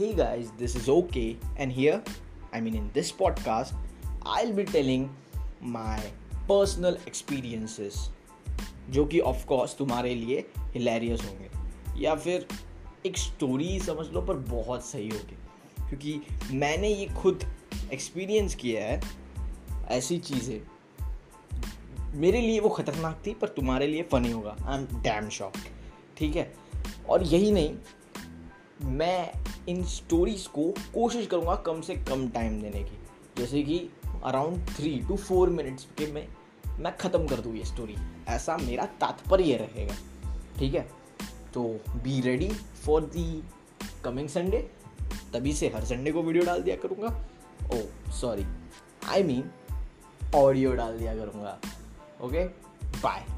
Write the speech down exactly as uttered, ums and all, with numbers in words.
Hey guys, this is OK, and here, I mean in this podcast, I'll be telling my personal experiences, जो कि of course तुम्हारे लिए hilarious होंगे या फिर एक story समझ लो पर बहुत सही होगी, क्योंकि मैंने ये खुद experience किया है। ऐसी चीज़ें मेरे लिए वो ख़तरनाक थी पर तुम्हारे लिए funny होगा, आई एम डैम शॉक्ड, ठीक है। और यही नहीं, मैं इन स्टोरीज़ को कोशिश करूँगा कम से कम टाइम देने की, जैसे कि around three two four minutes के में मैं ख़त्म कर दूँ ये स्टोरी, ऐसा मेरा तात्पर्य रहेगा, ठीक है। तो be ready for the coming Sunday, तभी से हर संडे को वीडियो डाल दिया करूँगा, oh sorry I mean audio डाल दिया करूँगा। Okay, bye.